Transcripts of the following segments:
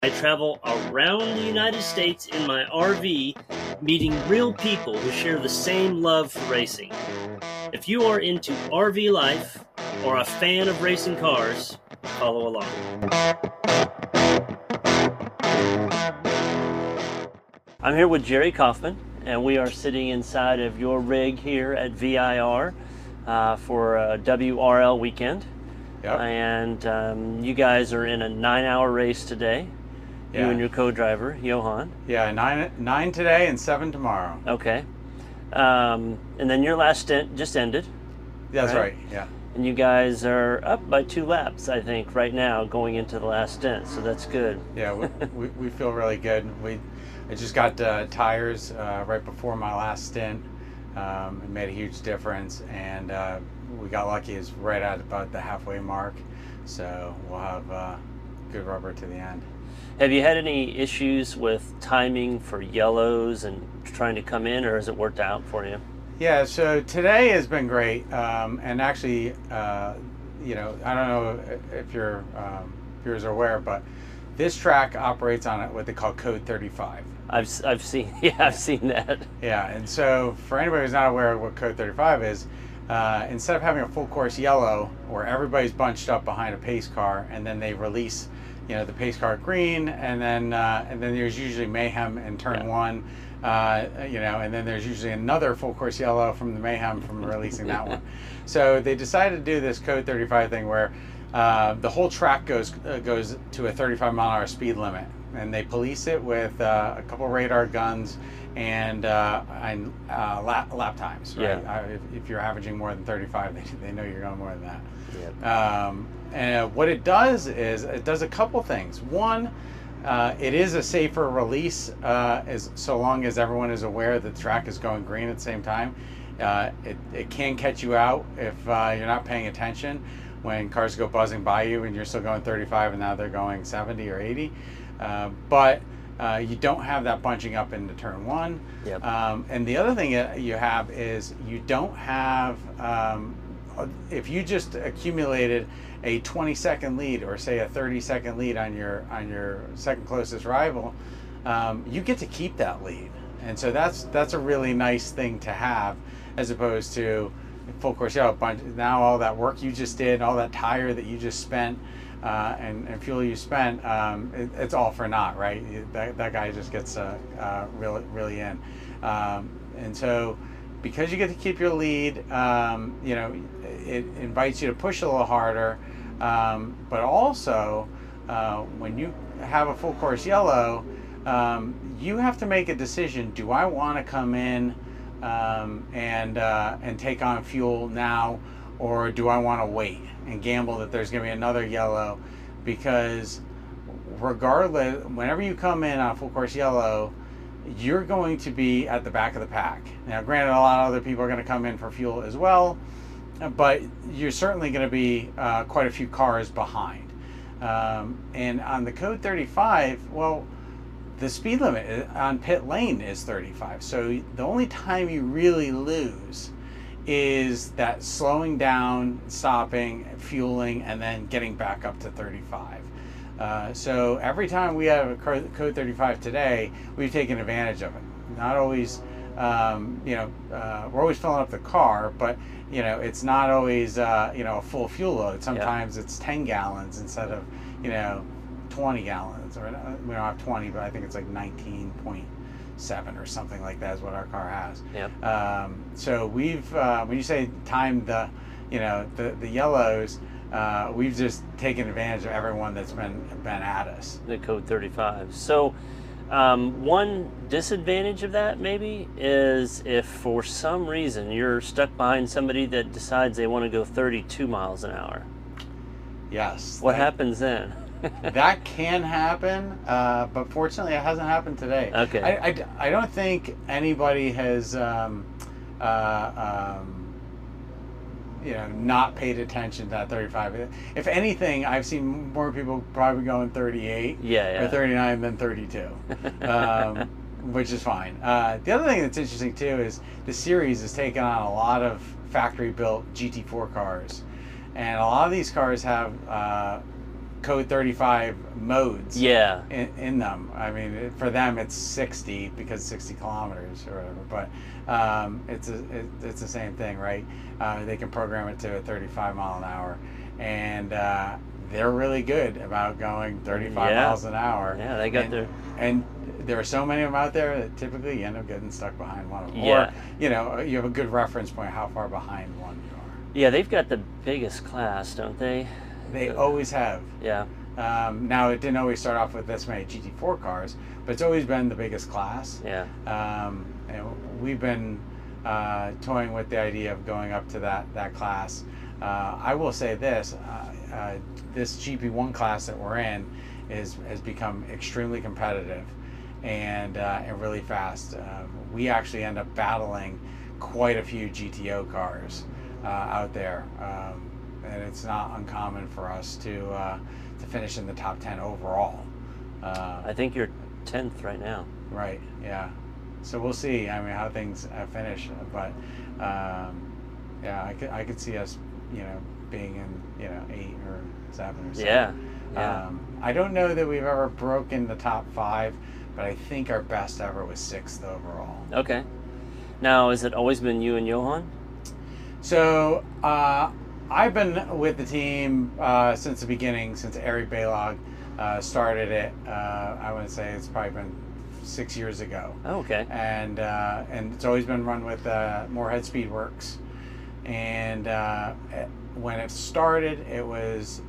I travel around the United States in my RV, meeting real people who share the same love for racing. If you are into RV life or a fan of racing cars, follow along. I'm here with Jerry Kaufman, and we are sitting inside of your rig here at VIR for a WRL weekend. Yep. And you guys are in a 9-hour race today. Yeah. You and your co-driver, Johan. Yeah, nine today and 7 tomorrow. Okay. And then your last stint just ended. That's right, yeah. And you guys are up by 2 laps, I think, right now going into the last stint, so that's good. Yeah, we feel really good. I just got tires right before my last stint. It made a huge difference, and we got lucky. It's right at about the halfway mark, so we'll have good rubber to the end. Have you had any issues with timing for yellows and trying to come in, or has it worked out for you? Yeah, so today has been great, and actually, I don't know if your viewers are aware, but this track operates on what they call Code 35. I've seen that. Yeah, and so for anybody who's not aware of what Code 35 is, instead of having a full course yellow where everybody's bunched up behind a pace car and then they release, the pace car green, and then there's usually mayhem in turn one, and then there's usually another full course yellow from the mayhem from releasing that one. So they decided to do this Code 35 thing where the whole track goes to a 35 mile an hour speed limit, and they police it with a couple radar guns and lap times. Right? Yeah. If you're averaging more than 35, they know you're going more than that. Yeah. And what it does is it does a couple things. One, it is a safer release as so long as everyone is aware that the track is going green at the same time. It can catch you out if you're not paying attention when cars go buzzing by you and you're still going 35 and now they're going 70 or 80. But you don't have that bunching up into turn one. Yep. And the other thing you have is you don't have... if you just accumulated a 20-second lead or say a 30-second lead on your second closest rival, you get to keep that lead, and so that's a really nice thing to have, as opposed to full course yellow. Now all that work you just did, all that tire that you just spent, and fuel you spent, it's all for naught, right? That guy just gets really really in, and so. Because you get to keep your lead, it invites you to push a little harder. But also, when you have a full course yellow, you have to make a decision. Do I want to come in and take on fuel now, or do I want to wait and gamble that there's going to be another yellow? Because regardless, whenever you come in on a full course yellow, you're going to be at the back of the pack. Now, granted, a lot of other people are going to come in for fuel as well, but you're certainly going to be quite a few cars behind. And on the Code 35, well, the speed limit on pit lane is 35. So the only time you really lose is that slowing down, stopping, fueling, and then getting back up to 35. So every time we have a Code 35 today, we've taken advantage of it. Not always, we're always filling up the car, but, it's not always, a full fuel load. Sometimes it's 10 gallons instead of, 20 gallons, or we don't have 20, but I think it's like 19.7 or something like that is what our car has. Yep. So we've, when you say time the, you know, the yellows, we've just taken advantage of everyone that's been at us. The Code 35. So one disadvantage of that maybe is if for some reason you're stuck behind somebody that decides they want to go 32 miles an hour. Yes. What happens then? That can happen, but fortunately it hasn't happened today. Okay. I don't think anybody has you know, not paid attention to that 35. If anything, I've seen more people probably going 38 or 39 than 32, which is fine. The other thing that's interesting too is the series has taken on a lot of factory-built GT4 cars, and a lot of these cars have Code 35 modes in them. I mean, for them it's 60 because 60 kilometers or whatever, but it's the same thing, right? They can program it to a 35 mile an hour, and they're really good about going 35 miles an hour. Yeah, they got there. And there are so many of them out there that typically you end up getting stuck behind one of them. Yeah. Or, you know, you have a good reference point how far behind one you are. Yeah, they've got the biggest class, don't they? They always have. Yeah. Now, it didn't always start off with this many GT4 cars, but it's always been the biggest class. Yeah. And we've been toying with the idea of going up to that class. I will say this, this GP1 class that we're in has become extremely competitive and really fast. We actually end up battling quite a few GTO cars out there. And it's not uncommon for us to finish in the top 10 overall. I think you're 10th right now. Right. Yeah. So we'll see. I mean, how things finish, but yeah, I could see us, you know, being in, you know, 8 or 7 or something. Yeah. Yeah. I don't know that we've ever broken the top 5, but I think our best ever was 6th overall. Okay. Now, has it always been you and Johan? So. I've been with the team since the beginning, since Eric Baylog started it. I would say it's probably been 6 years ago. Oh, okay. And it's always been run with Moorhead Speedworks. And when it started, it was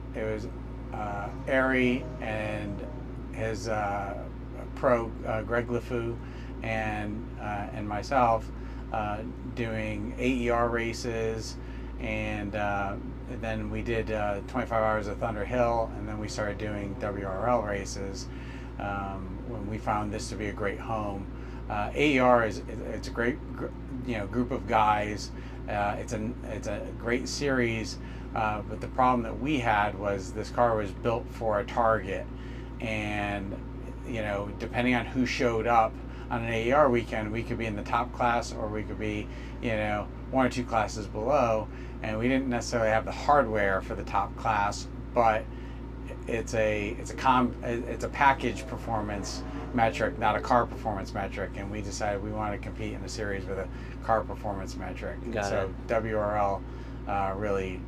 Ari and his pro Greg Lefou and myself doing AER races. And then we did 25 hours of Thunder Hill, and then we started doing WRL races when we found this to be a great home. AER it's a great, you know, group of guys. It's a great series, but the problem that we had was this car was built for a target, and you know, depending on who showed up on an AER weekend, we could be in the top class or we could be, you know, 1 or 2 classes below, and we didn't necessarily have the hardware for the top class, but it's a package performance metric, not a car performance metric, and we decided we wanted to compete in a series with a car performance metric. WRL really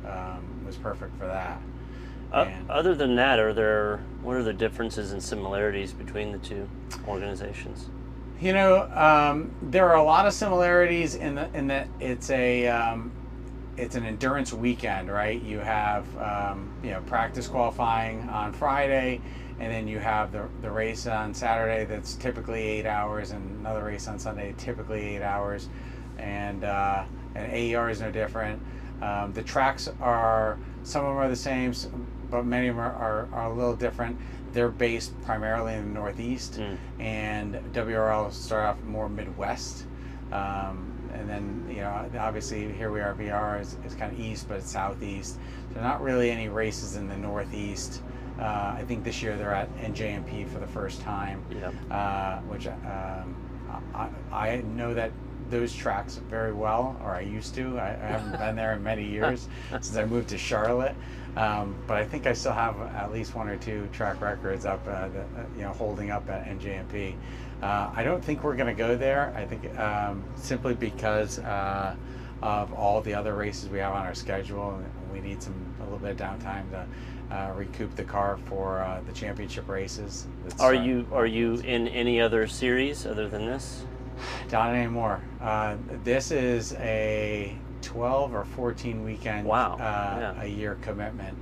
was perfect for that. Other than that, what are the differences and similarities between the two organizations? You know, there are a lot of similarities in that it's an endurance weekend, right? You have you know, practice qualifying on Friday, and then you have the race on Saturday that's typically 8 hours, and another race on Sunday typically 8 hours, and AER is no different. The tracks are, some of them are the same, but many of them are a little different. They're based primarily in the Northeast, and WRL start off more Midwest, and then, you know, obviously here we are, VR is kind of East, but it's Southeast. There are not really any races in the Northeast. I think this year they're at NJMP for the first time, which I know that those tracks very well, or I used to. I haven't been there in many years since I moved to Charlotte. But I think I still have at least 1 or 2 track records up, you know, holding up at NJMP. I don't think we're going to go there. I think simply because of all the other races we have on our schedule, and we need a little bit of downtime to recoup the car for the championship races. Are you in any other series other than this? Not anymore. This is a 12 or 14 weekend a year commitment.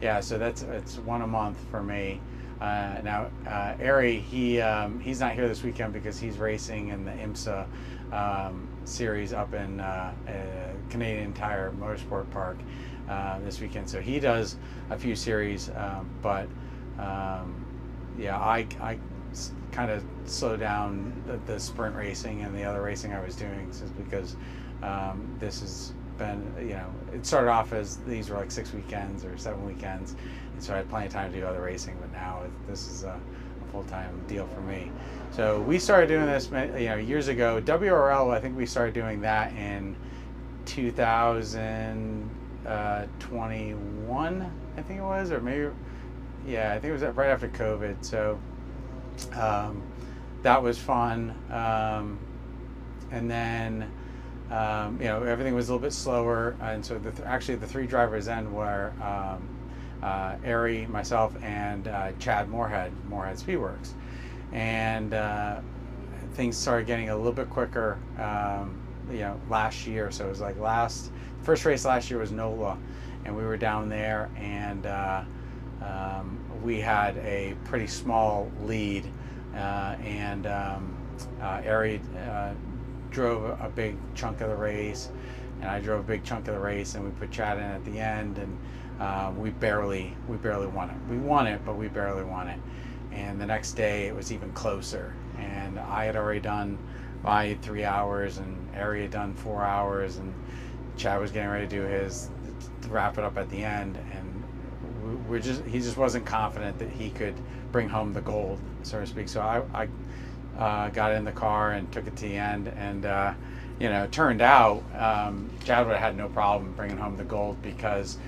Yeah, so it's one a month for me. Now, Ari, he's not here this weekend because he's racing in the IMSA series up in Canadian Tire Motorsport Park this weekend. So he does a few series, I kind of slow down the sprint racing and the other racing I was doing, just because this has been, it started off as these were like 6 weekends or 7 weekends, and so I had plenty of time to do other racing, but now this is a full-time deal for me. So we started doing this years ago. WRL, I think we started doing that in 2021, I think it was, or maybe, I think it was right after COVID. So that was fun. And then, everything was a little bit slower. And so actually the three drivers then were Ari, myself, and Chad Moorhead, Moorhead Speedworks. And things started getting a little bit quicker, last year. So it was like first race last year was NOLA, and we were down there, and we had a pretty small lead, Ari drove a big chunk of the race, and I drove a big chunk of the race, and we put Chad in at the end, and we barely won it. We won it, but we barely won it. And the next day it was even closer, and I had already done my 3 hours, and Ari had done 4 hours, and Chad was getting ready to do his, to wrap it up at the end, and he just wasn't confident that he could bring home the gold, so to speak. So I got in the car and took it to the end, and it turned out Chad would have had no problem bringing home the gold, because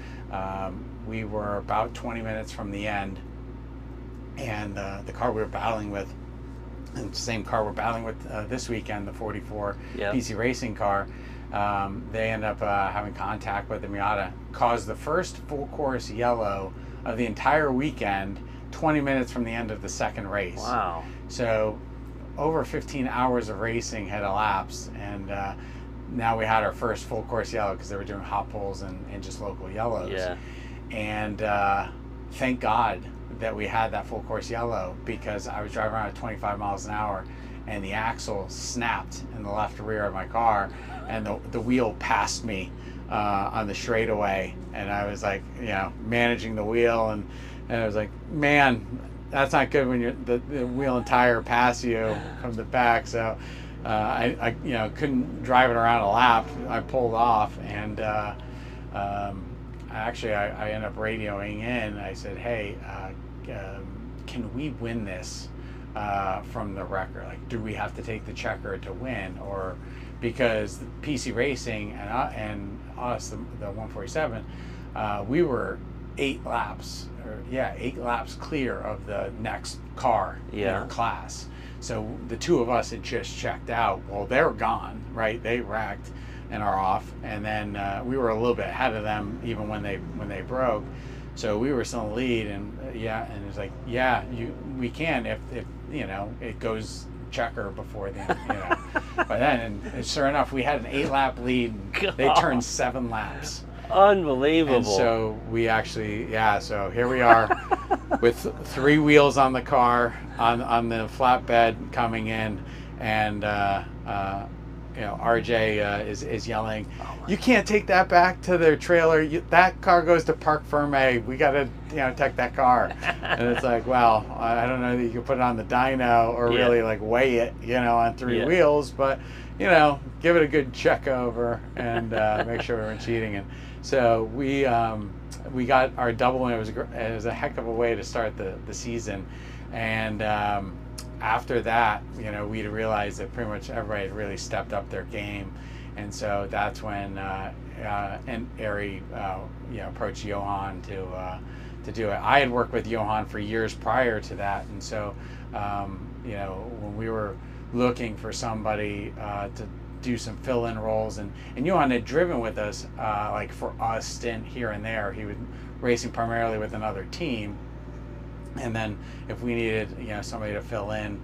we were about 20 minutes from the end, and the car we were battling with, and the same car we're battling with this weekend, the 44 PC Racing car, they end up having contact with the Miata, caused the first full course yellow of the entire weekend, 20 minutes from the end of the second race. Wow. So over 15 hours of racing had elapsed, and now we had our first full course yellow, because they were doing hot poles and just local yellows. Yeah. And thank God that we had that full course yellow, because I was driving around at 25 miles an hour, and the axle snapped in the left rear of my car, and the wheel passed me on the straightaway, and I was like, managing the wheel, and I was like, man, that's not good when the wheel and tire pass you from the back. So I couldn't drive it around a lap. I pulled off, and I ended up radioing in. I said, hey, can we win this from the wrecker? Like, do we have to take the checker to win? Or because PC Racing and us, the 147, we were 8 laps clear of the next car in our class. So the two of us had just checked out. Well, they're gone, right? They wrecked and are off. And then we were a little bit ahead of them even when they broke. So we were still in the lead, and it was like, we can if it goes checker before then. But then, and sure enough, we had an 8-lap lead. And they turned 7 laps. Unbelievable. And so we actually, so here we are with 3 wheels on the car, on the flatbed coming in, and RJ is yelling, you can't take that back to their trailer. That car goes to Parc Ferme. We got to, take that car. And it's like, well, I don't know that you can put it on the dyno or really like weigh it, on 3 wheels, but, give it a good check over and make sure we weren't cheating. And so we got our double, and it was a heck of a way to start the season. And, after that, we realized that pretty much everybody had really stepped up their game, and so that's when Ari approached Johan to do it. I had worked with Johan for years prior to that, and so when we were looking for somebody do some fill-in roles, and Johan had driven with us like for a stint here and there. He was racing primarily with another team, and then if we needed, you know, somebody to fill in,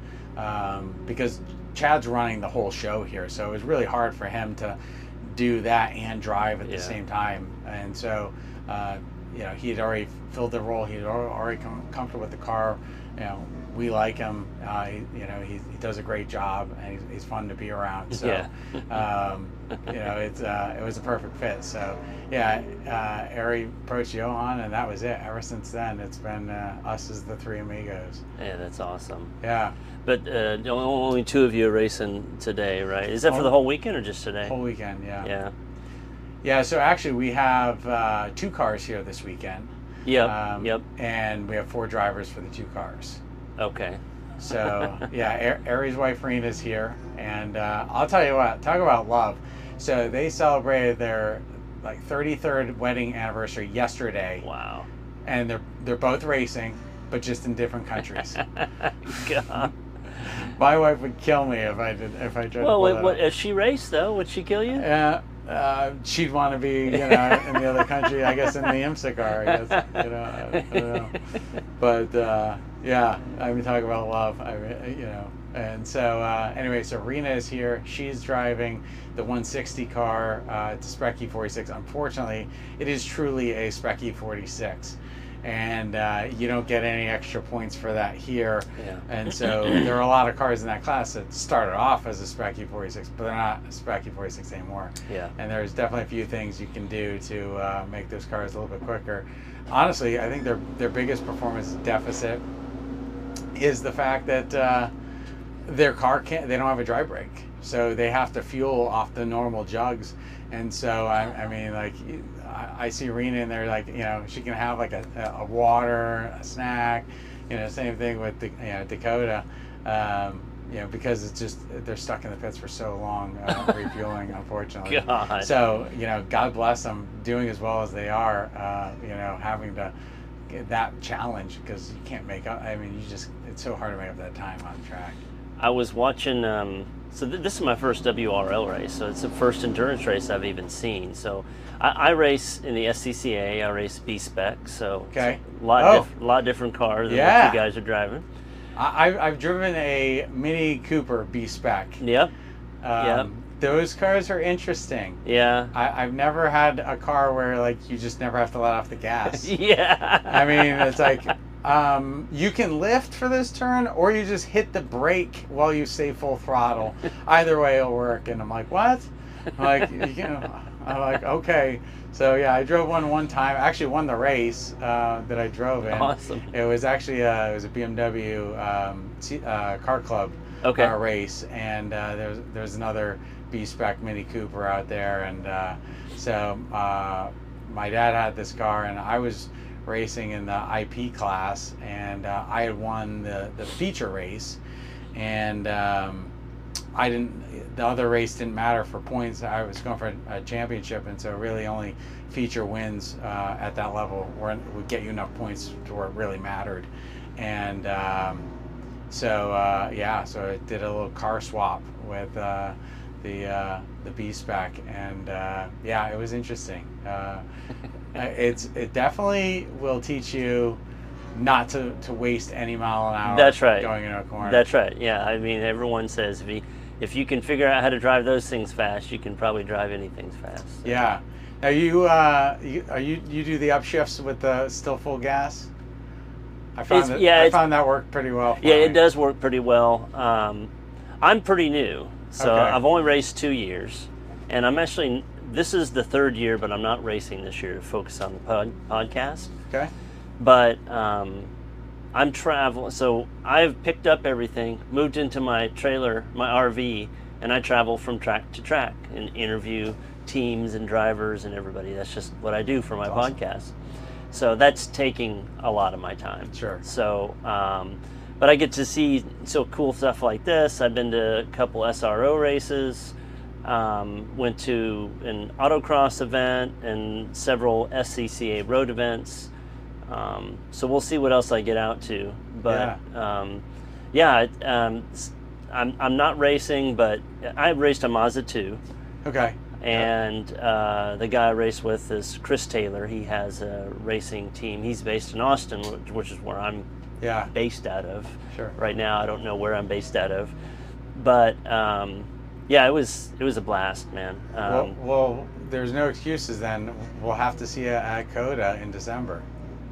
because Chad's running the whole show here, so it was really hard for him to do that and drive at the same time. And so you know, he had already filled the role, he had already comfortable with the car. You know, we like him, you know, he does a great job, and he's fun to be around, so you know, it was a perfect fit. So Ari approached Johan, and that was it. Ever since then, it's been us as the three amigos. Yeah, that's awesome. Yeah. But only two of you are racing today, right? Is that for the whole weekend or just today? Whole weekend, yeah. Yeah. Yeah, so actually we have two cars here this weekend. Yep, yep. And we have four drivers for the two cars. Okay. So, yeah, Ari's wife Reena is here, and I'll tell you what, talk about love. So they celebrated their, like, 33rd wedding anniversary yesterday. Wow. And they're both racing, but just in different countries. God. My wife would kill me if I tried to pull that up. If she raced, though, would she kill you? Yeah. She'd want to be, you know, in the other country, I guess, in the IMSA car, I guess, you know, I don't know. But, yeah, I mean, talk about love, you know. And so, anyway, so Reena is here. She's driving the 160 car to Spec E46. Unfortunately, it is truly a Spec E46. And you don't get any extra points for that here. Yeah. And so there are a lot of cars in that class that started off as a Spec E46, but they're not a Spec E46 anymore. Yeah. And there's definitely a few things you can do to make those cars a little bit quicker. Honestly, I think their biggest performance deficit is the fact that their car they don't have a dry brake. So they have to fuel off the normal jugs. And so, I mean, like, I see Reena in there, like, you know, she can have like a water, a snack, you know, same thing with the, you know, Dakota, you know, because it's just, they're stuck in the pits for so long, refueling, unfortunately. God. So, you know, God bless them, doing as well as they are, you know, having to get that challenge, because you can't make up, I mean, you just, it's so hard to make up that time on track. I was watching, so this is my first WRL race, so it's the first endurance race I've even seen. So I race in the SCCA, I race B-spec, so okay. It's a lot different car than what you guys are driving. I've driven a Mini Cooper B-spec. Yep. Yep. Those cars are interesting. Yeah. I've never had a car where, like, you just never have to let off the gas. Yeah. I mean, it's like... you can lift for this turn, or you just hit the brake while you stay full throttle. Either way, it'll work. And I'm like, what? I'm like, you know, I'm like, okay. So yeah, I drove one time. I actually won the race that I drove in. Awesome. It was actually it was a BMW car club race, and there was another B-spec Mini Cooper out there, and so my dad had this car, and I was racing in the IP class, and I had won the feature race, and the other race didn't matter for points. I was going for a championship, and so really only feature wins at that level would get you enough points to where it really mattered. And so I did a little car swap with the B-spec, and it was interesting. It definitely will teach you not to waste any mile an hour. That's right. Going into a corner. That's right. Yeah, I mean, everyone says if you can figure out how to drive those things fast, you can probably drive anything fast. So. Yeah. Now you do the upshifts with the still full gas? I found that worked pretty well. For me. It does work pretty well. I'm pretty new, so I've only raced 2 years, and I'm actually. This is the third year, but I'm not racing this year to focus on the podcast. Okay. But I'm traveling. So I've picked up everything, moved into my trailer, my RV, and I travel from track to track and interview teams and drivers and everybody. That's just what I do for my podcast. So that's taking a lot of my time. Sure. So, but I get to see so cool stuff like this. I've been to a couple SRO races. Went to an autocross event and several SCCA road events. So we'll see what else I get out to. But I'm not racing, but I raced a Mazda 2. Okay. And the guy I race with is Chris Taylor. He has a racing team. He's based in Austin, which is where I'm based out of. Sure. Right now, I don't know where I'm based out of, but yeah, it was a blast, man. Well, there's no excuses then. We'll have to see you at COTA in December.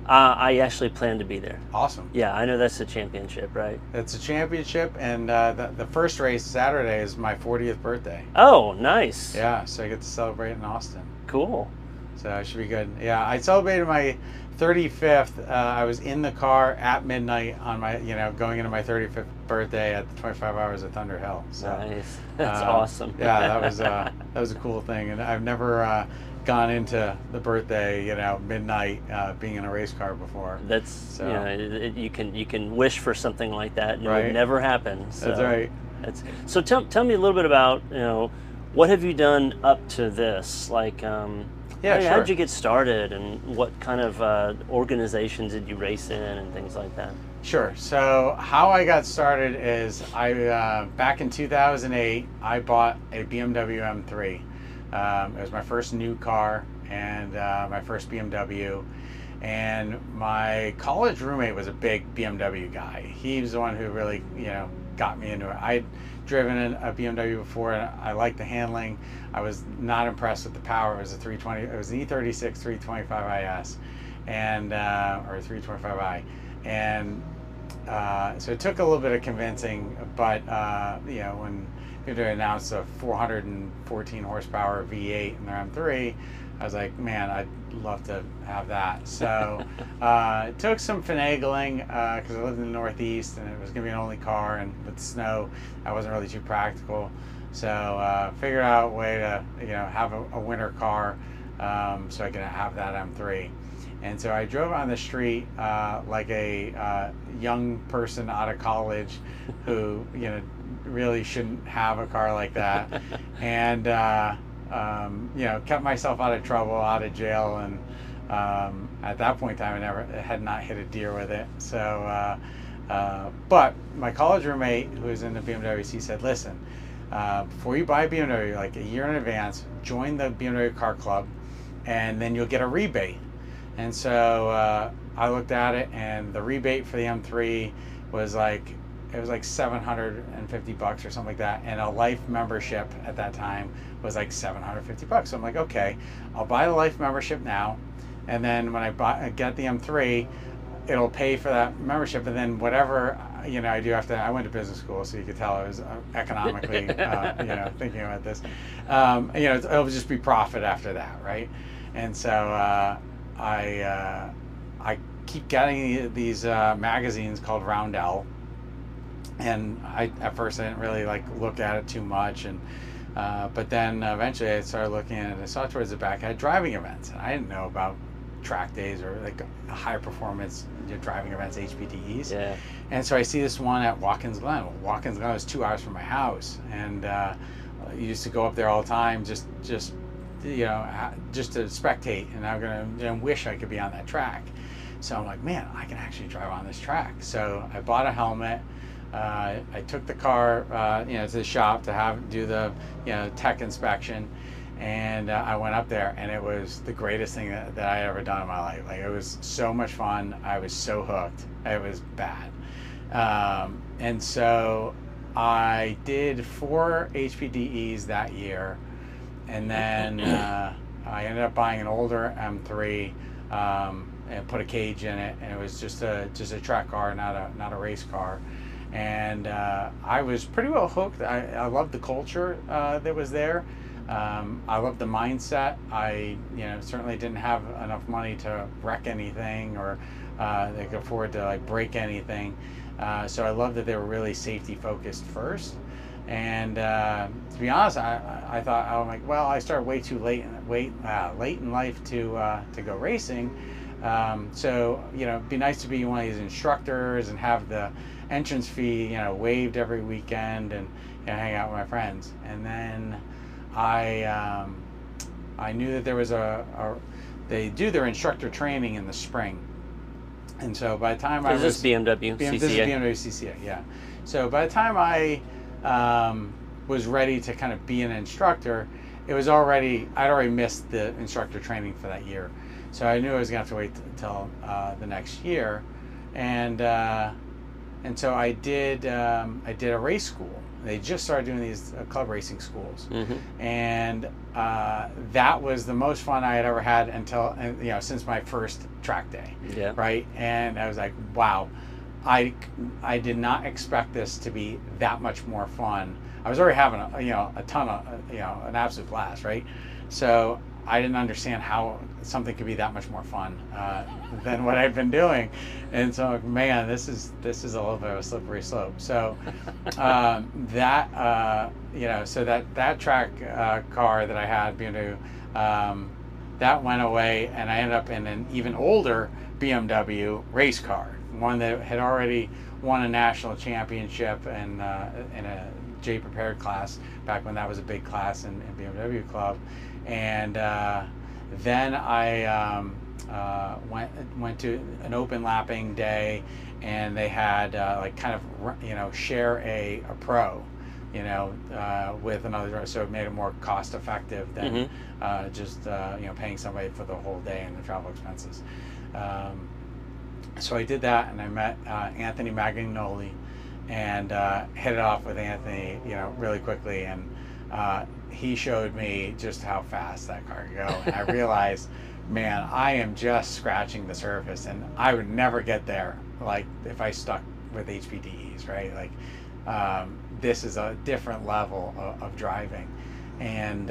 I actually plan to be there. Awesome. Yeah, I know that's a championship, right? It's a championship, and the first race Saturday is my 40th birthday. Oh, nice. Yeah, so I get to celebrate in Austin. Cool. So it should be good. Yeah, I celebrated my 35th. I was in the car at midnight on my, going into my 35th birthday at the 25 hours at Thunder Hill. So, nice. That's awesome. Yeah, that was a cool thing, and I've never gone into the birthday, midnight, being in a race car before. That's so. You can wish for something like that, and it would never happen. So. That's right. So tell me a little bit about what have you done up to this? Like how did you get started, and what kind of organizations did you race in, and things like that? Sure. So how I got started is I back in 2008 I bought a BMW M3. It was my first new car and my first BMW, and my college roommate was a big BMW guy. He was the one who really, got me into it. I'd driven a BMW before, and I liked the handling. I was not impressed with the power. It was an E46 325IS, and or 325i, and so it took a little bit of convincing, but when they announced a 414 horsepower V8 in their M3, I was like, man, I'd love to have that. So it took some finagling because I lived in the Northeast, and it was going to be an only car, and with snow, that wasn't really too practical. So figured out a way to have a winter car, so I could have that M3. And so I drove on the street like a young person out of college who really shouldn't have a car like that, and kept myself out of trouble, out of jail, and at that point in time I had not hit a deer with it. So but my college roommate who was in the BMW, he said, listen, before you buy a BMW, like a year in advance, join the BMW car club, and then you'll get a rebate. And so I looked at it, and the rebate for the M3 was like $750 or something like that, and a life membership at that time was like $750. So I'm like, okay, I'll buy the life membership now, and then when I get the M3, it'll pay for that membership, and then whatever I do after that. I went to business school, so you could tell I was economically thinking about this. It'll just be profit after that, right? And so I keep getting these magazines called Roundel. And at first I didn't really look at it too much, and but then eventually I started looking at it, and I saw towards the back I had driving events, and I didn't know about track days or high performance driving events, HPDEs. Yeah. And so I see this one at Watkins Glen. Watkins Glen was 2 hours from my house, and you used to go up there all the time just to spectate, and I'm gonna wish I could be on that track. So I'm like, man, I can actually drive on this track. So I bought a helmet. I took the car, to the shop to do the, tech inspection, and I went up there, and it was the greatest thing that I had ever done in my life. Like, it was so much fun. I was so hooked. It was bad. And so I did 4 HPDEs that year, and then I ended up buying an older M3 and put a cage in it, and it was just a track car, not a race car. And I was pretty well hooked. I loved the culture that was there. I loved the mindset. I certainly didn't have enough money to wreck anything, or they could afford to break anything. So I loved that they were really safety focused first. And to be honest, I thought, I started way too late in life to go racing. So it'd be nice to be one of these instructors and have the entrance fee waived every weekend, and hang out with my friends. And then I knew that there was they do their instructor training in the spring, and so by the time I was this is BMW CCA, yeah. So by the time I was ready to kind of be an instructor, it was already, I'd already missed the instructor training for that year. So I knew I was gonna have to wait until the next year. And so I did a race school. They just started doing these club racing schools. Mm-hmm. And that was the most fun I had ever had until, you know, since my first track day. Yeah. Right. And I was like, wow, I did not expect this to be that much more fun. I was already having a ton of, an absolute blast. Right. So I didn't understand how something could be that much more fun than what I've been doing. And so, man, this is a little bit of a slippery slope. So that track car that I had, BMW, that went away, and I ended up in an even older BMW race car, one that had already won a national championship and in a J prepared class back when that was a big class in BMW Club. And then I went to an open lapping day, and they had share a pro, with another driver, so it made it more cost effective than mm-hmm. Paying somebody for the whole day and the travel expenses. So I did that, and I met Anthony Magagnoli, and hit it off with Anthony, really quickly, and he showed me just how fast that car could go. And I realized, man, I am just scratching the surface, and I would never get there, like, if I stuck with HPDEs, right? Like, this is a different level of driving. And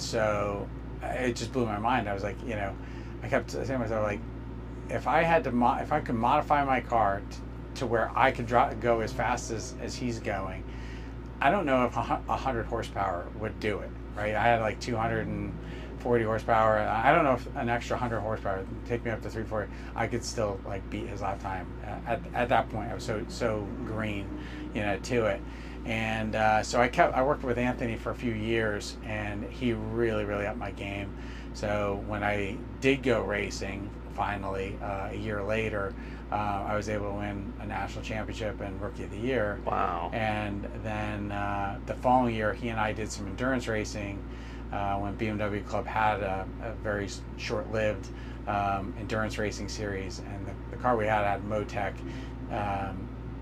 so it just blew my mind. I was like, I kept saying to myself, like, if I could modify my car to where I could go as fast as he's going, I don't know if 100 horsepower would do it, right? I had like 240 horsepower. I don't know if an extra 100 horsepower would take me up to 340. I could still beat his lap time. At that point, I was so green, to it. And so I worked with Anthony for a few years, and he really, really upped my game. So when I did go racing, finally, a year later, I was able to win a national championship and Rookie of the Year. Wow. And then the following year, he and I did some endurance racing when BMW Club had a very short-lived endurance racing series. And the car we had Motec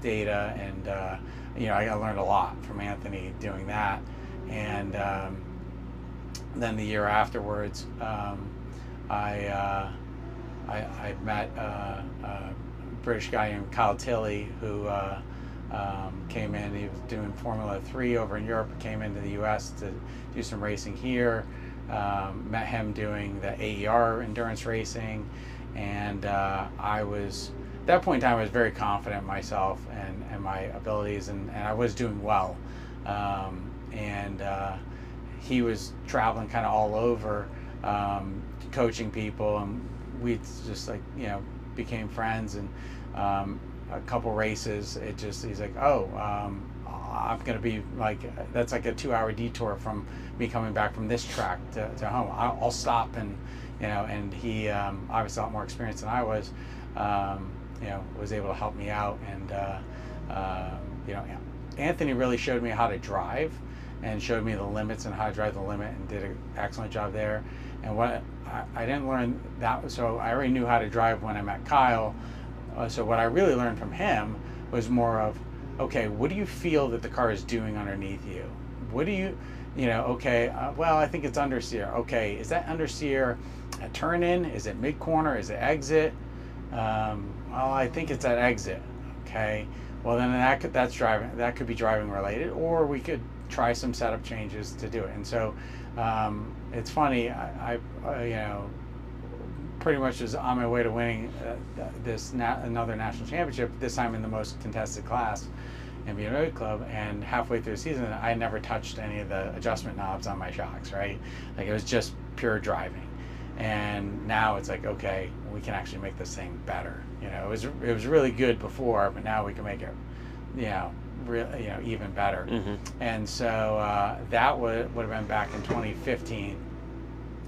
data. And, I learned a lot from Anthony doing that. And then the year afterwards, I met a British guy named Kyle Tilley who came in. He was doing Formula 3 over in Europe, came into the U.S. to do some racing here. Met him doing the AER endurance racing. And at that point in time, I was very confident in myself and my abilities, and I was doing well. He was traveling kind of all over, coaching people, and we just became friends, and a couple races he's like, I'm gonna be that's like a 2-hour detour from me coming back from this track to home. I'll stop, and he obviously a lot more experienced than I was, was able to help me out. And Anthony really showed me how to drive and showed me the limits and how to drive the limit, and did an excellent job there. And what I didn't learn that, so I already knew how to drive when I met Kyle. So what I really learned from him was more of, okay, what do you feel that the car is doing underneath you? What do you, I think it's understeer. Okay, is that understeer a turn in? Is it mid corner? Is it exit? I think it's at exit. Okay, well then that's driving. That could be driving related, or we could try some setup changes to do it. And so it's funny, I pretty much was on my way to winning another national championship, this time in the most contested class in BMW Club. And halfway through the season, I never touched any of the adjustment knobs on my shocks, right? Like, it was just pure driving. And now it's like, okay, we can actually make this thing better. It was really good before, but now we can make it, even better. Mm-hmm. And so that would have been back in 2015.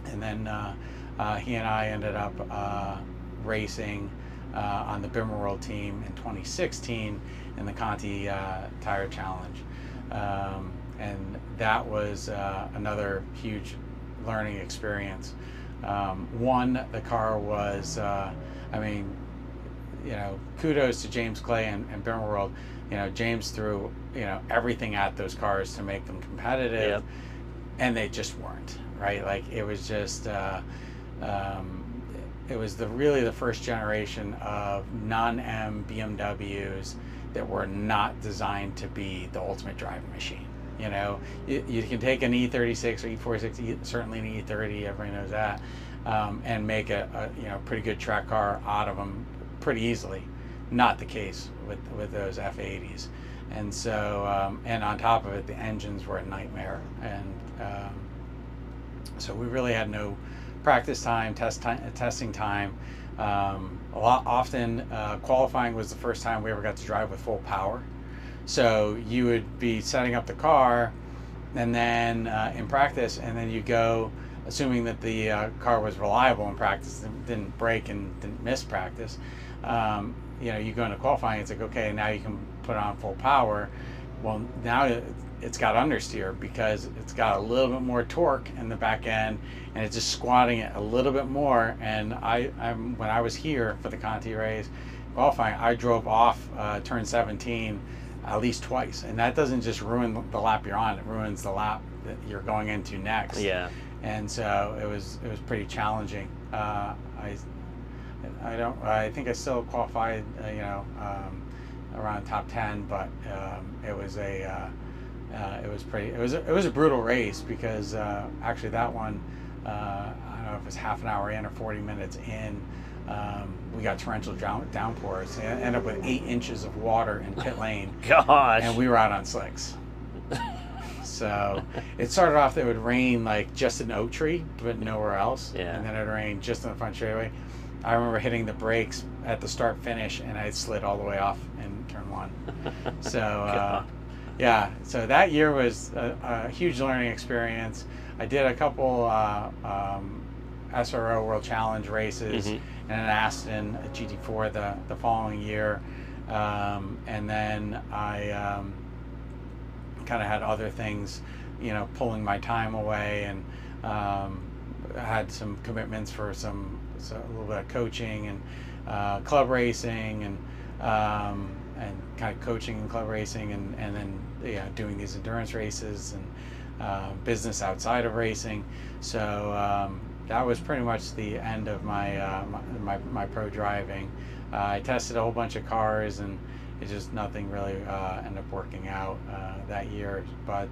And then he and I ended up racing on the Bimmerworld team in 2016 in the Conti Tire Challenge. And that was another huge learning experience. One, the car was, I mean, you know, kudos to James Clay and Bimmerworld. You know, James threw, you know, everything at those cars to make them competitive, yep. and they just weren't, right? Like, it was just, it was really the first generation of non-M BMWs that were not designed to be the ultimate driving machine. You know, you can take an E36 or E46, certainly an E30, everybody knows that, and make a you know, pretty good track car out of them pretty easily. Not the case with those F80s. And so, and on top of it, the engines were a nightmare. And so we really had no practice time, testing time. Often qualifying was the first time we ever got to drive with full power. So you would be setting up the car and then in practice, and then you go, assuming that the car was reliable in practice and didn't break and didn't miss practice, you know, you go into qualifying, it's like, okay, now you can put on full power. Well, now it's got understeer because it's got a little bit more torque in the back end, and it's just squatting it a little bit more. And I'm when I was here for the Conti race qualifying, I drove off turn 17 at least twice, and that doesn't just ruin the lap you're on, it ruins the lap that you're going into next. Yeah. And so it was pretty challenging. I think I still qualified, you know, around top 10, but it was a brutal race because actually that one, I don't know if it was half an hour in or 40 minutes in, we got torrential downpours. And ended up with 8 inches of water in pit lane. Gosh. And we were out on slicks. So it started off that it would rain like just an oak tree, but nowhere else. Yeah. And then it would rain just in the front straightaway. I remember hitting the brakes at the start finish, and I slid all the way off in turn one. So, yeah. So that year was a huge learning experience. I did a couple SRO World Challenge races, mm-hmm. and an Aston a GT4 the following year, and then I kind of had other things, you know, pulling my time away, and had some commitments for so a little bit of coaching and club racing, and kind of coaching and club racing, and then, yeah, doing these endurance races and business outside of racing. So that was pretty much the end of my my pro driving. I tested a whole bunch of cars, and it just nothing really ended up working out that year. But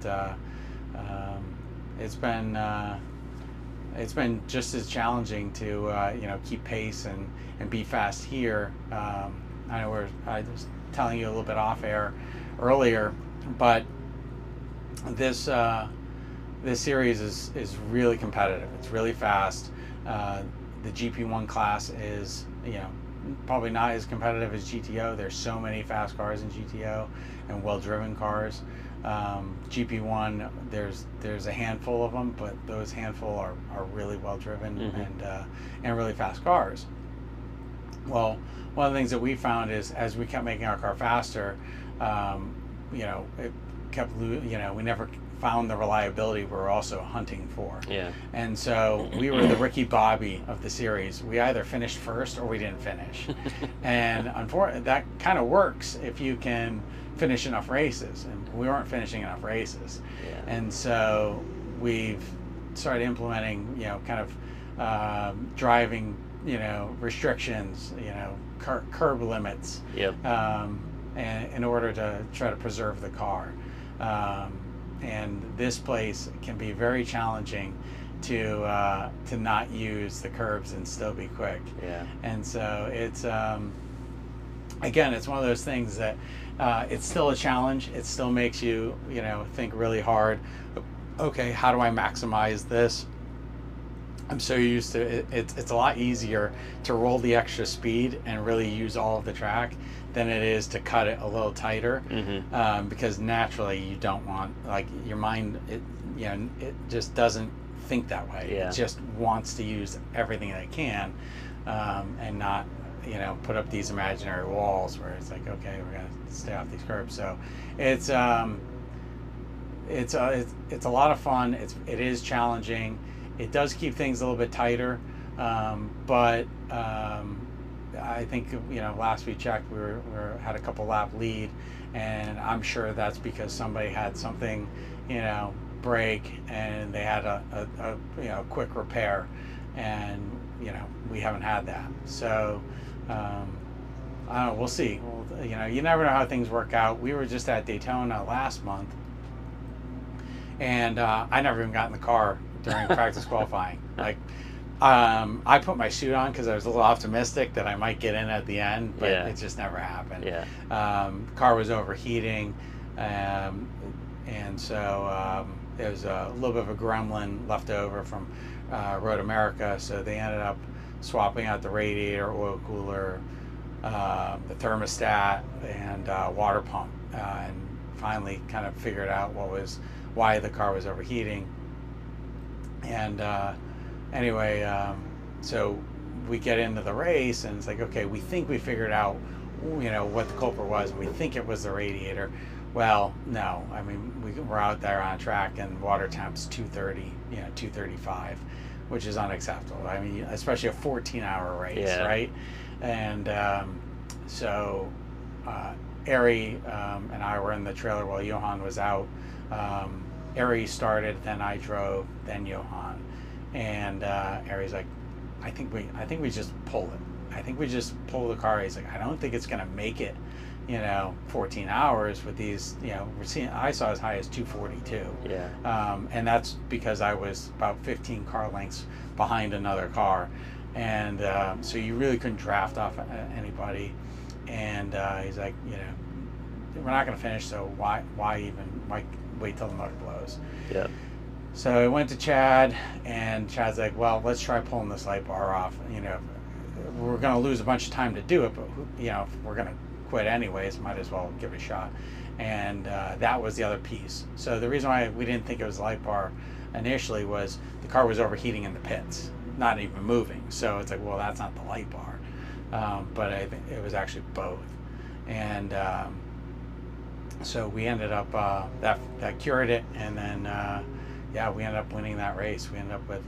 it's been just as challenging to you know, keep pace and be fast here. I know I was telling you a little bit off air earlier, but this series is really competitive. It's really fast. The GP1 class is, you know, probably not as competitive as GTO. There's so many fast cars in GTO and well-driven cars. GP1, there's a handful of them, but those handful are really well driven, mm-hmm. and really fast cars. Well, one of the things that we found is as we kept making our car faster, you know, it kept, you know, we never found the reliability we were also hunting for. Yeah. And so we were the Ricky Bobby of the series. We either finished first or we didn't finish. And unfortunately, that kind of works if you can finish enough races, and we weren't finishing enough races. Yeah. And so we've started implementing, you know, kind of driving, you know, restrictions, you know, curb limits. Yep. And in order to try to preserve the car. And this place can be very challenging to not use the curbs and still be quick. Yeah. And so it's again, it's one of those things that it's still a challenge. It still makes you, you know, think really hard. Okay, how do I maximize this? I'm so used to it. It's a lot easier to roll the extra speed and really use all of the track than it is to cut it a little tighter, mm-hmm. Because naturally you don't want, like, your mind, it, you know, it just doesn't think that way. Yeah. It just wants to use everything that it can, and not, you know, put up these imaginary walls where it's like, okay, we're gonna stay off these curbs. So it's it's a lot of fun. It is challenging. It does keep things a little bit tighter, but I think, you know, last we checked, we had a couple lap lead, and I'm sure that's because somebody had something, you know, break, and they had a you know, quick repair, and you know, we haven't had that. So I don't know, we'll see. Well, you know, you never know how things work out. We were just at Daytona last month, and I never even got in the car during practice qualifying. Like, I put my suit on because I was a little optimistic that I might get in at the end, but it just never happened. Car was overheating, and so there was a little bit of a gremlin left over from Road America, so they ended up swapping out the radiator, oil cooler, the thermostat, and water pump, and finally kind of figured out why the car was overheating. And anyway, so we get into the race, and it's like, okay, we think we figured out, you know, what the culprit was, and we think it was the radiator. Well, no, I mean, we're out there on track, and water temp's 230, you know, 235, which is unacceptable. I mean, especially a 14-hour race, right? And so Ari and I were in the trailer while Johan was out. Ari started, then I drove, then Johan. And Ari's like, I think we just pull it. I think we just pull the car. He's like, I don't think it's gonna make it, you know, 14 hours with these. You know, we're seeing, I saw as high as 242. Yeah. And that's because I was about 15 car lengths behind another car, and so you really couldn't draft off anybody. And he's like, you know, we're not gonna finish, so why wait till the motor blows? Yeah. So I went to Chad, and Chad's like, well, let's try pulling this light bar off. You know, we're going to lose a bunch of time to do it, but, you know, if we're going to quit anyways, might as well give it a shot. And that was the other piece. So the reason why we didn't think it was the light bar initially was the car was overheating in the pits, not even moving. So it's like, well, that's not the light bar. But I think it was actually both. And so we ended up, that cured it, and then... yeah, we ended up winning that race. We ended up with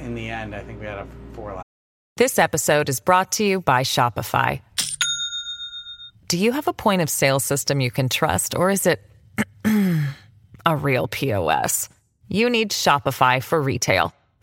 in the end, I think we had a 4-lap. This episode is brought to you by Shopify. Do you have a point of sale system you can trust, or is it a real POS? You need Shopify for retail.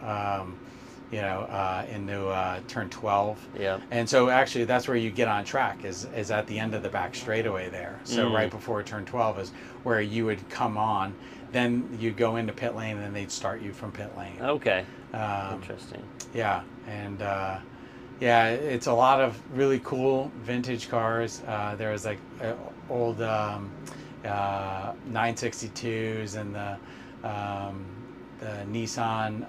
you know, into turn 12. Yeah. And so actually that's where you get on track is at the end of the back straightaway there. So right before turn 12 is where you would come on, then you'd go into pit lane, and then they'd start you from pit lane. Okay. Interesting. Yeah. And yeah, it's a lot of really cool vintage cars. There was like old 962s and the Nissan,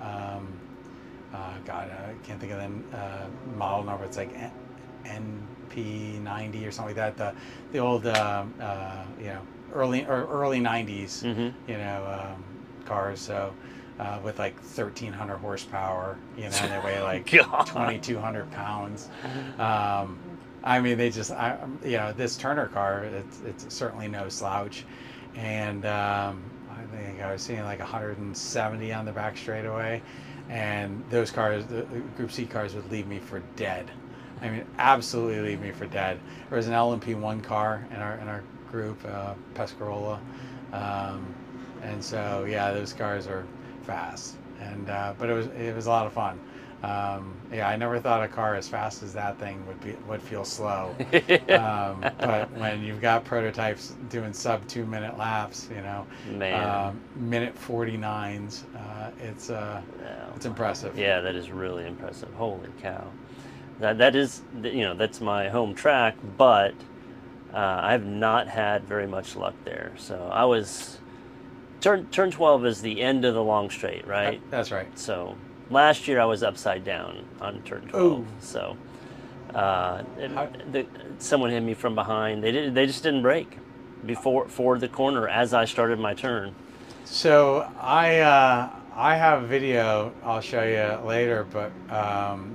God, I can't think of the model number. It's like NP90 or something like that. The old, you know, early 90s, you know, cars. So with like 1,300 horsepower, you know, and they weigh like 2,200 pounds. I mean, they just, you know, this Turner car, it's certainly no slouch. And I think I was seeing like 170 on the back straightaway, and those cars, the Group C cars, would leave me for dead. I mean, absolutely leave me for dead. There was an LMP1 car in our group, Pescarola, and so yeah, those cars are fast. And but it was a lot of fun. Yeah, I never thought a car as fast as that thing would feel slow. But when you've got prototypes doing sub 2 minute laps, you know, minute 49s, it's impressive. Yeah, that is really impressive. Holy cow. That is, you know, that's my home track, but I've not had very much luck there. So I was turn 12 is the end of the long straight, right? That's right. So last year I was upside down on turn 12. Ooh. So someone hit me from behind. They just didn't brake before for the corner as I started my turn. So I have a video I'll show you later, but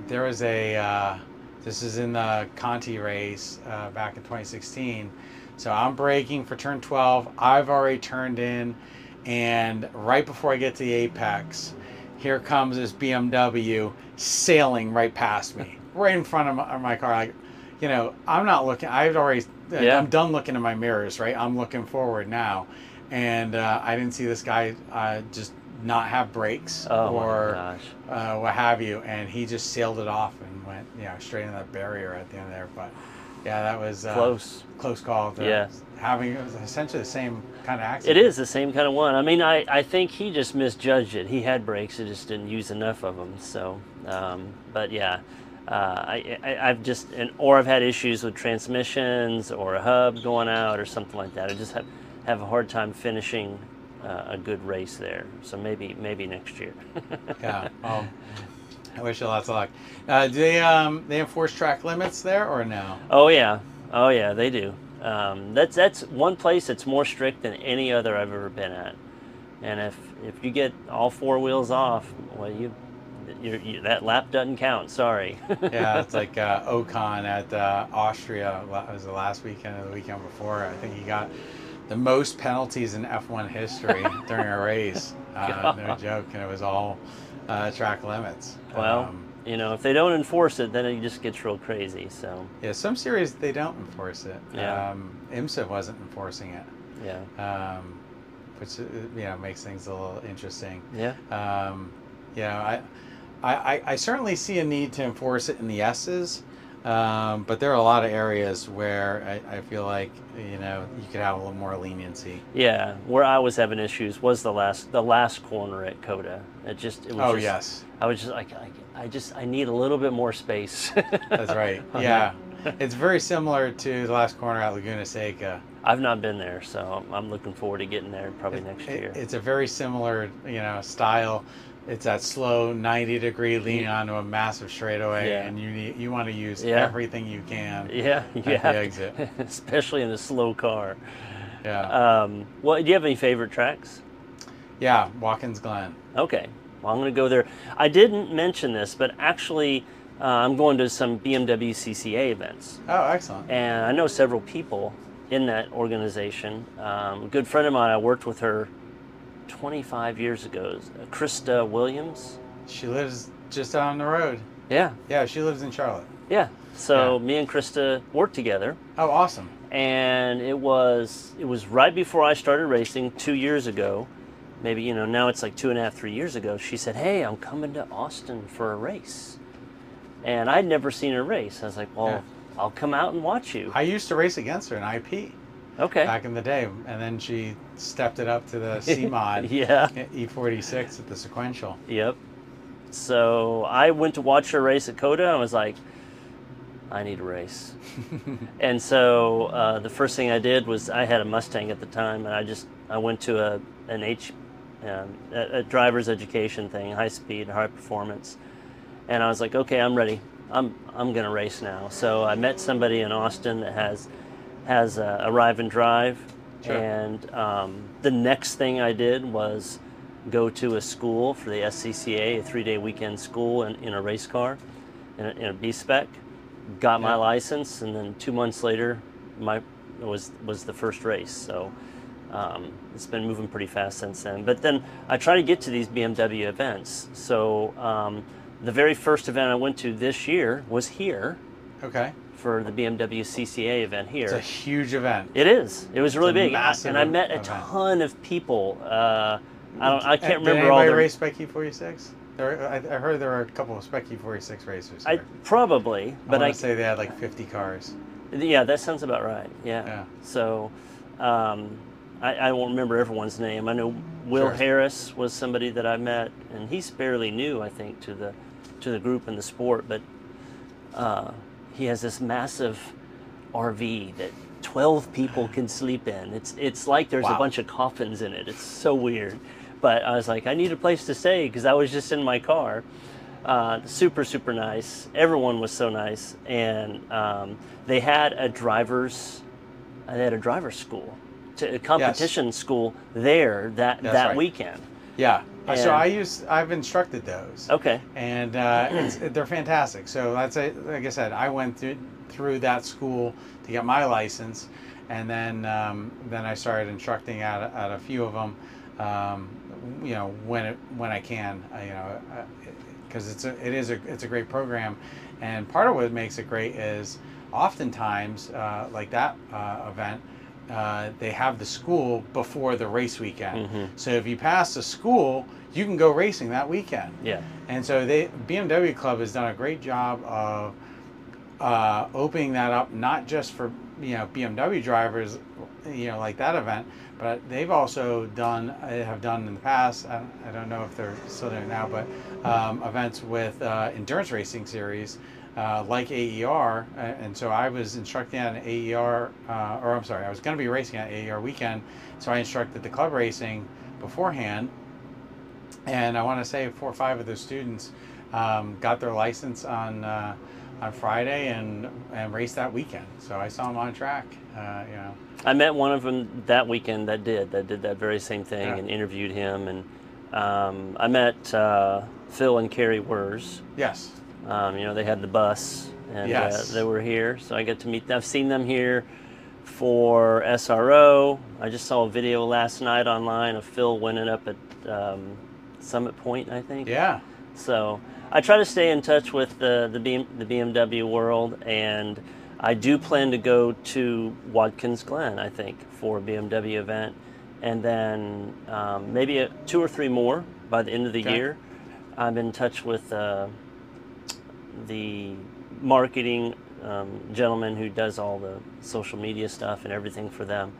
there was a this is in the Conti race back in 2016. So I'm braking for turn 12. I've already turned in, and right before I get to the apex, here comes this BMW sailing right past me, right in front of my car. Like, you know, I'm not looking. I've already I'm done looking in my mirrors, right? I'm looking forward now, and I didn't see this guy just not have brakes or what have you, and he just sailed it off and went, you know, straight in that barrier at the end there. But yeah, that was close call. Yeah, having it was essentially the same kind of accident. It is the same kind of one. I mean, I think he just misjudged it. He had brakes, he just didn't use enough of them. So, but yeah, I've just or I've had issues with transmissions or a hub going out or something like that. I just have a hard time finishing a good race there, so maybe next year. Yeah, well, I wish you lots of luck. Do they enforce track limits there or no? Oh yeah, they do. That's one place that's more strict than any other I've ever been at. And if you get all four wheels off, well, you that lap doesn't count. Sorry. Yeah, it's like Ocon at Austria. It was the last weekend or the weekend before. I think he got the most penalties in F1 history during a race. No joke, and it was all track limits. Well, you know, if they don't enforce it, then it just gets real crazy. So yeah, some series they don't enforce it. Yeah. IMSA wasn't enforcing it. Yeah. Which, you know, makes things a little interesting. Yeah. You know, I certainly see a need to enforce it in the S's. But there are a lot of areas where I feel like, you know, you could have a little more leniency. Yeah, where I was having issues was the last corner at COTA. Yes. I was just like, I need a little bit more space. That's right. Yeah, it's very similar to the last corner at Laguna Seca. I've not been there, so I'm looking forward to getting there probably next year. It's a very similar, you know, style. It's that slow 90-degree lean onto a massive straightaway, and you want to use everything you can. Yeah, the exit, especially in a slow car. Yeah. Well, do you have any favorite tracks? Yeah, Watkins Glen. Okay, well, I'm going to go there. I didn't mention this, but actually, I'm going to some BMW CCA events. Oh, excellent! And I know several people in that organization. A good friend of mine, I worked with her 25 years ago, Krista Williams. She lives just down the road. Yeah. Yeah, she lives in Charlotte. Yeah. So me and Krista worked together. Oh, awesome. And it was right before I started racing 2 years ago. Maybe, you know, now it's like 2.5, 3 years ago. She said, "Hey, I'm coming to Austin for a race." And I'd never seen her race. I was like, "Well, I'll come out and watch you." I used to race against her in IP. Okay. Back in the day, and then she stepped it up to the C-Mod E46 at the sequential. Yep. So I went to watch her race at COTA, and I was like, I need a race. And so the first thing I did was I had a Mustang at the time, and I went to a driver's education thing, high speed, high performance, and I was like, okay, I'm ready. I'm gonna race now. So I met somebody in Austin that has Arrive and Drive, and the next thing I did was go to a school for the SCCA, a 3-day weekend school in a race car, in a B-spec, got my license, and then 2 months later, was the first race, so it's been moving pretty fast since then. But then I try to get to these BMW events, so the very first event I went to this year was here. Okay. For the BMW CCA event here. It's a huge event. It is. It was really big. And I met a ton of people. I can't remember all the... Did anybody race Spec E46? I heard there were a couple of Spec E46 racers here. Probably. But I want to say they had like 50 cars. Yeah, that sounds about right. Yeah. So I won't remember everyone's name. I know Will Harris was somebody that I met, and he's fairly new, I think, to the group and the sport, but He has this massive RV that 12 people can sleep in. It's like there's a bunch of coffins in it. It's so weird. But I was like, I need a place to stay because I was just in my car. Super, super nice. Everyone was so nice. And they had a driver's school, a competition school there that weekend. Yeah. And so I've instructed those. Okay. And they're fantastic. So that's like I said, I went through that school to get my license, and then I started instructing at a few of them. You know, when I can, you know, because it's a great program, and part of what makes it great is oftentimes like that event. They have the school before the race weekend. Mm-hmm. So if you pass the school, you can go racing that weekend. Yeah. And so BMW Club has done a great job of opening that up, not just for, you know, BMW drivers, you know, like that event, but they've also done in the past, I don't know if they're still doing it now, but events with endurance racing series. Like AER, and so I was instructing at an AER, I was going to be racing at AER weekend, so I instructed the club racing beforehand, and I want to say 4 or 5 of those students got their license on Friday and raced that weekend. So I saw them on track, you know. I met one of them that weekend that did that very same thing and interviewed him, and I met Phil and Carrie Wurz. Yes. You know, they had the bus, and they were here, so I get to meet them. I've seen them here for SRO. I just saw a video last night online of Phil winning up at Summit Point, I think. Yeah. So I try to stay in touch with the BMW world, and I do plan to go to Watkins Glen, I think, for a BMW event, and then maybe 2 or 3 more by the end of the year. I'm in touch with... the marketing gentleman who does all the social media stuff and everything for them,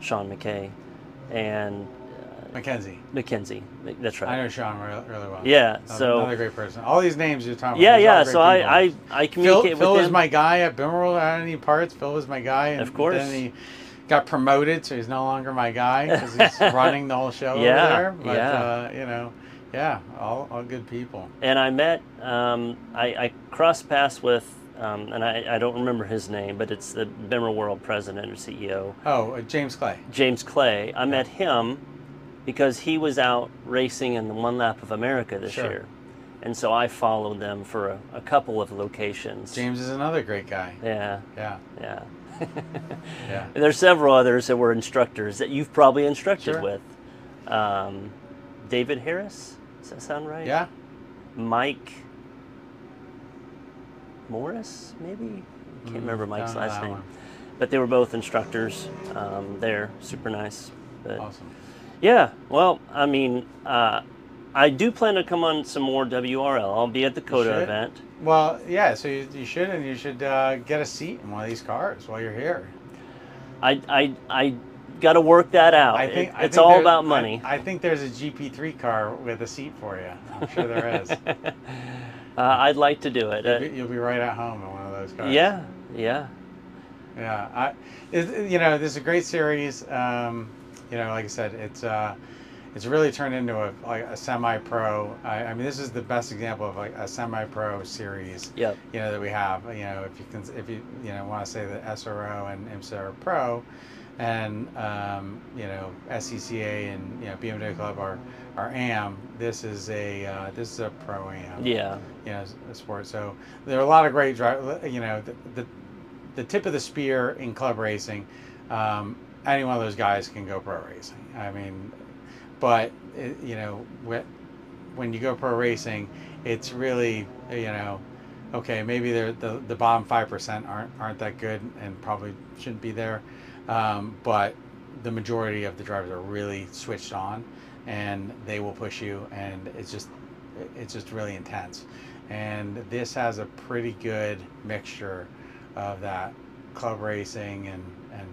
Sean McKay, and Mackenzie. That's right. I know Sean really well. Yeah, so another great person. All these names you're talking about. Yeah. So I communicate with Phil. Phil was my guy at Bimmerworld. I don't need parts. Phil was my guy, and of course. Then he got promoted, so he's no longer my guy because he's running the whole show over there. But you know. Yeah, all good people. And I met, I crossed paths with, and I don't remember his name, but it's the Bimmerworld president or CEO. Oh, James Clay. James Clay. I met him because he was out racing in the One Lap of America this year. And so I followed them for a couple of locations. James is another great guy. Yeah. Yeah. Yeah. Yeah. And there's several others that were instructors that you've probably instructed with. David Harris? Does that sound right? Yeah. Mike Morris, maybe? I can't remember Mike's last name. But they were both instructors there. Super nice. But, awesome. Yeah. Well, I mean, I do plan to come on some more WRL. I'll be at the COTA event. Well, yeah, so you should get a seat in one of these cars while you're here. I got to work that out. I think it's all about money. I think there's a GP3 car with a seat for you. I'm sure there is. I'd like to do it. You'll be right at home in one of those cars. Yeah. You know, this is a great series. You know, like I said, it's really turned into a semi-pro. I mean, this is the best example of like a semi-pro series. Yep. You know that we have. You know, if you want to say that SRO and IMSA are pro. And you know, SCCA and, you know, BMW Club are AM. This is a pro AM. Yeah. You know, a sport. So there are a lot of great drivers. You know, the tip of the spear in club racing. Any one of those guys can go pro racing. I mean, but you know, when you go pro racing, it's really, you know. Okay, maybe the bottom 5% aren't that good and probably shouldn't be there, but the majority of the drivers are really switched on, and they will push you, and it's just really intense. And this has a pretty good mixture of that club racing and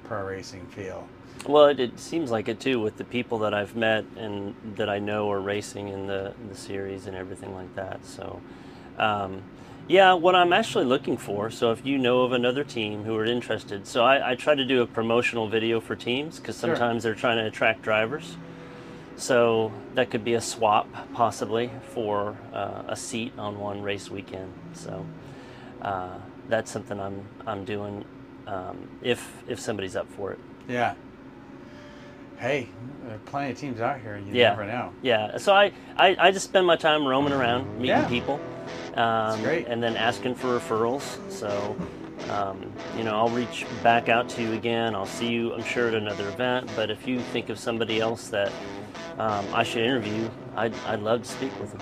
pro racing feel. Well, it seems like it too with the people that I've met and that I know are racing in the series and everything like that. So. Yeah, what I'm actually looking for, so if you know of another team who are interested, so I try to do a promotional video for teams because sometimes they're trying to attract drivers. So that could be a swap possibly for a seat on one race weekend. So that's something I'm doing if somebody's up for it. Yeah. Hey, there are plenty of teams out here. You never know. Yeah. So I just spend my time roaming around, meeting people, and then asking for referrals. So, you know, I'll reach back out to you again. I'll see you, I'm sure, at another event. But if you think of somebody else that I should interview, I'd love to speak with them.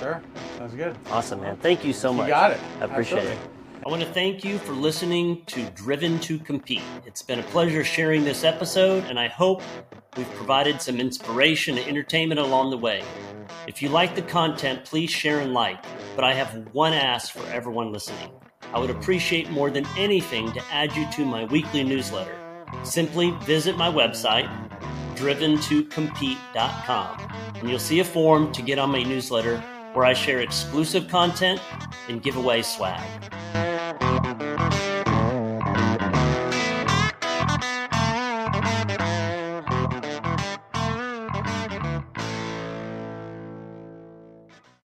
Sure. Sounds good. Awesome, man. Thank you so much. You got it. I appreciate it. I want to thank you for listening to Driven to Compete. It's been a pleasure sharing this episode, and I hope we've provided some inspiration and entertainment along the way. If you like the content, please share and like. But I have one ask for everyone listening. I would appreciate more than anything to add you to my weekly newsletter. Simply visit my website, driventocompete.com, and you'll see a form to get on my newsletter where I share exclusive content and give away swag.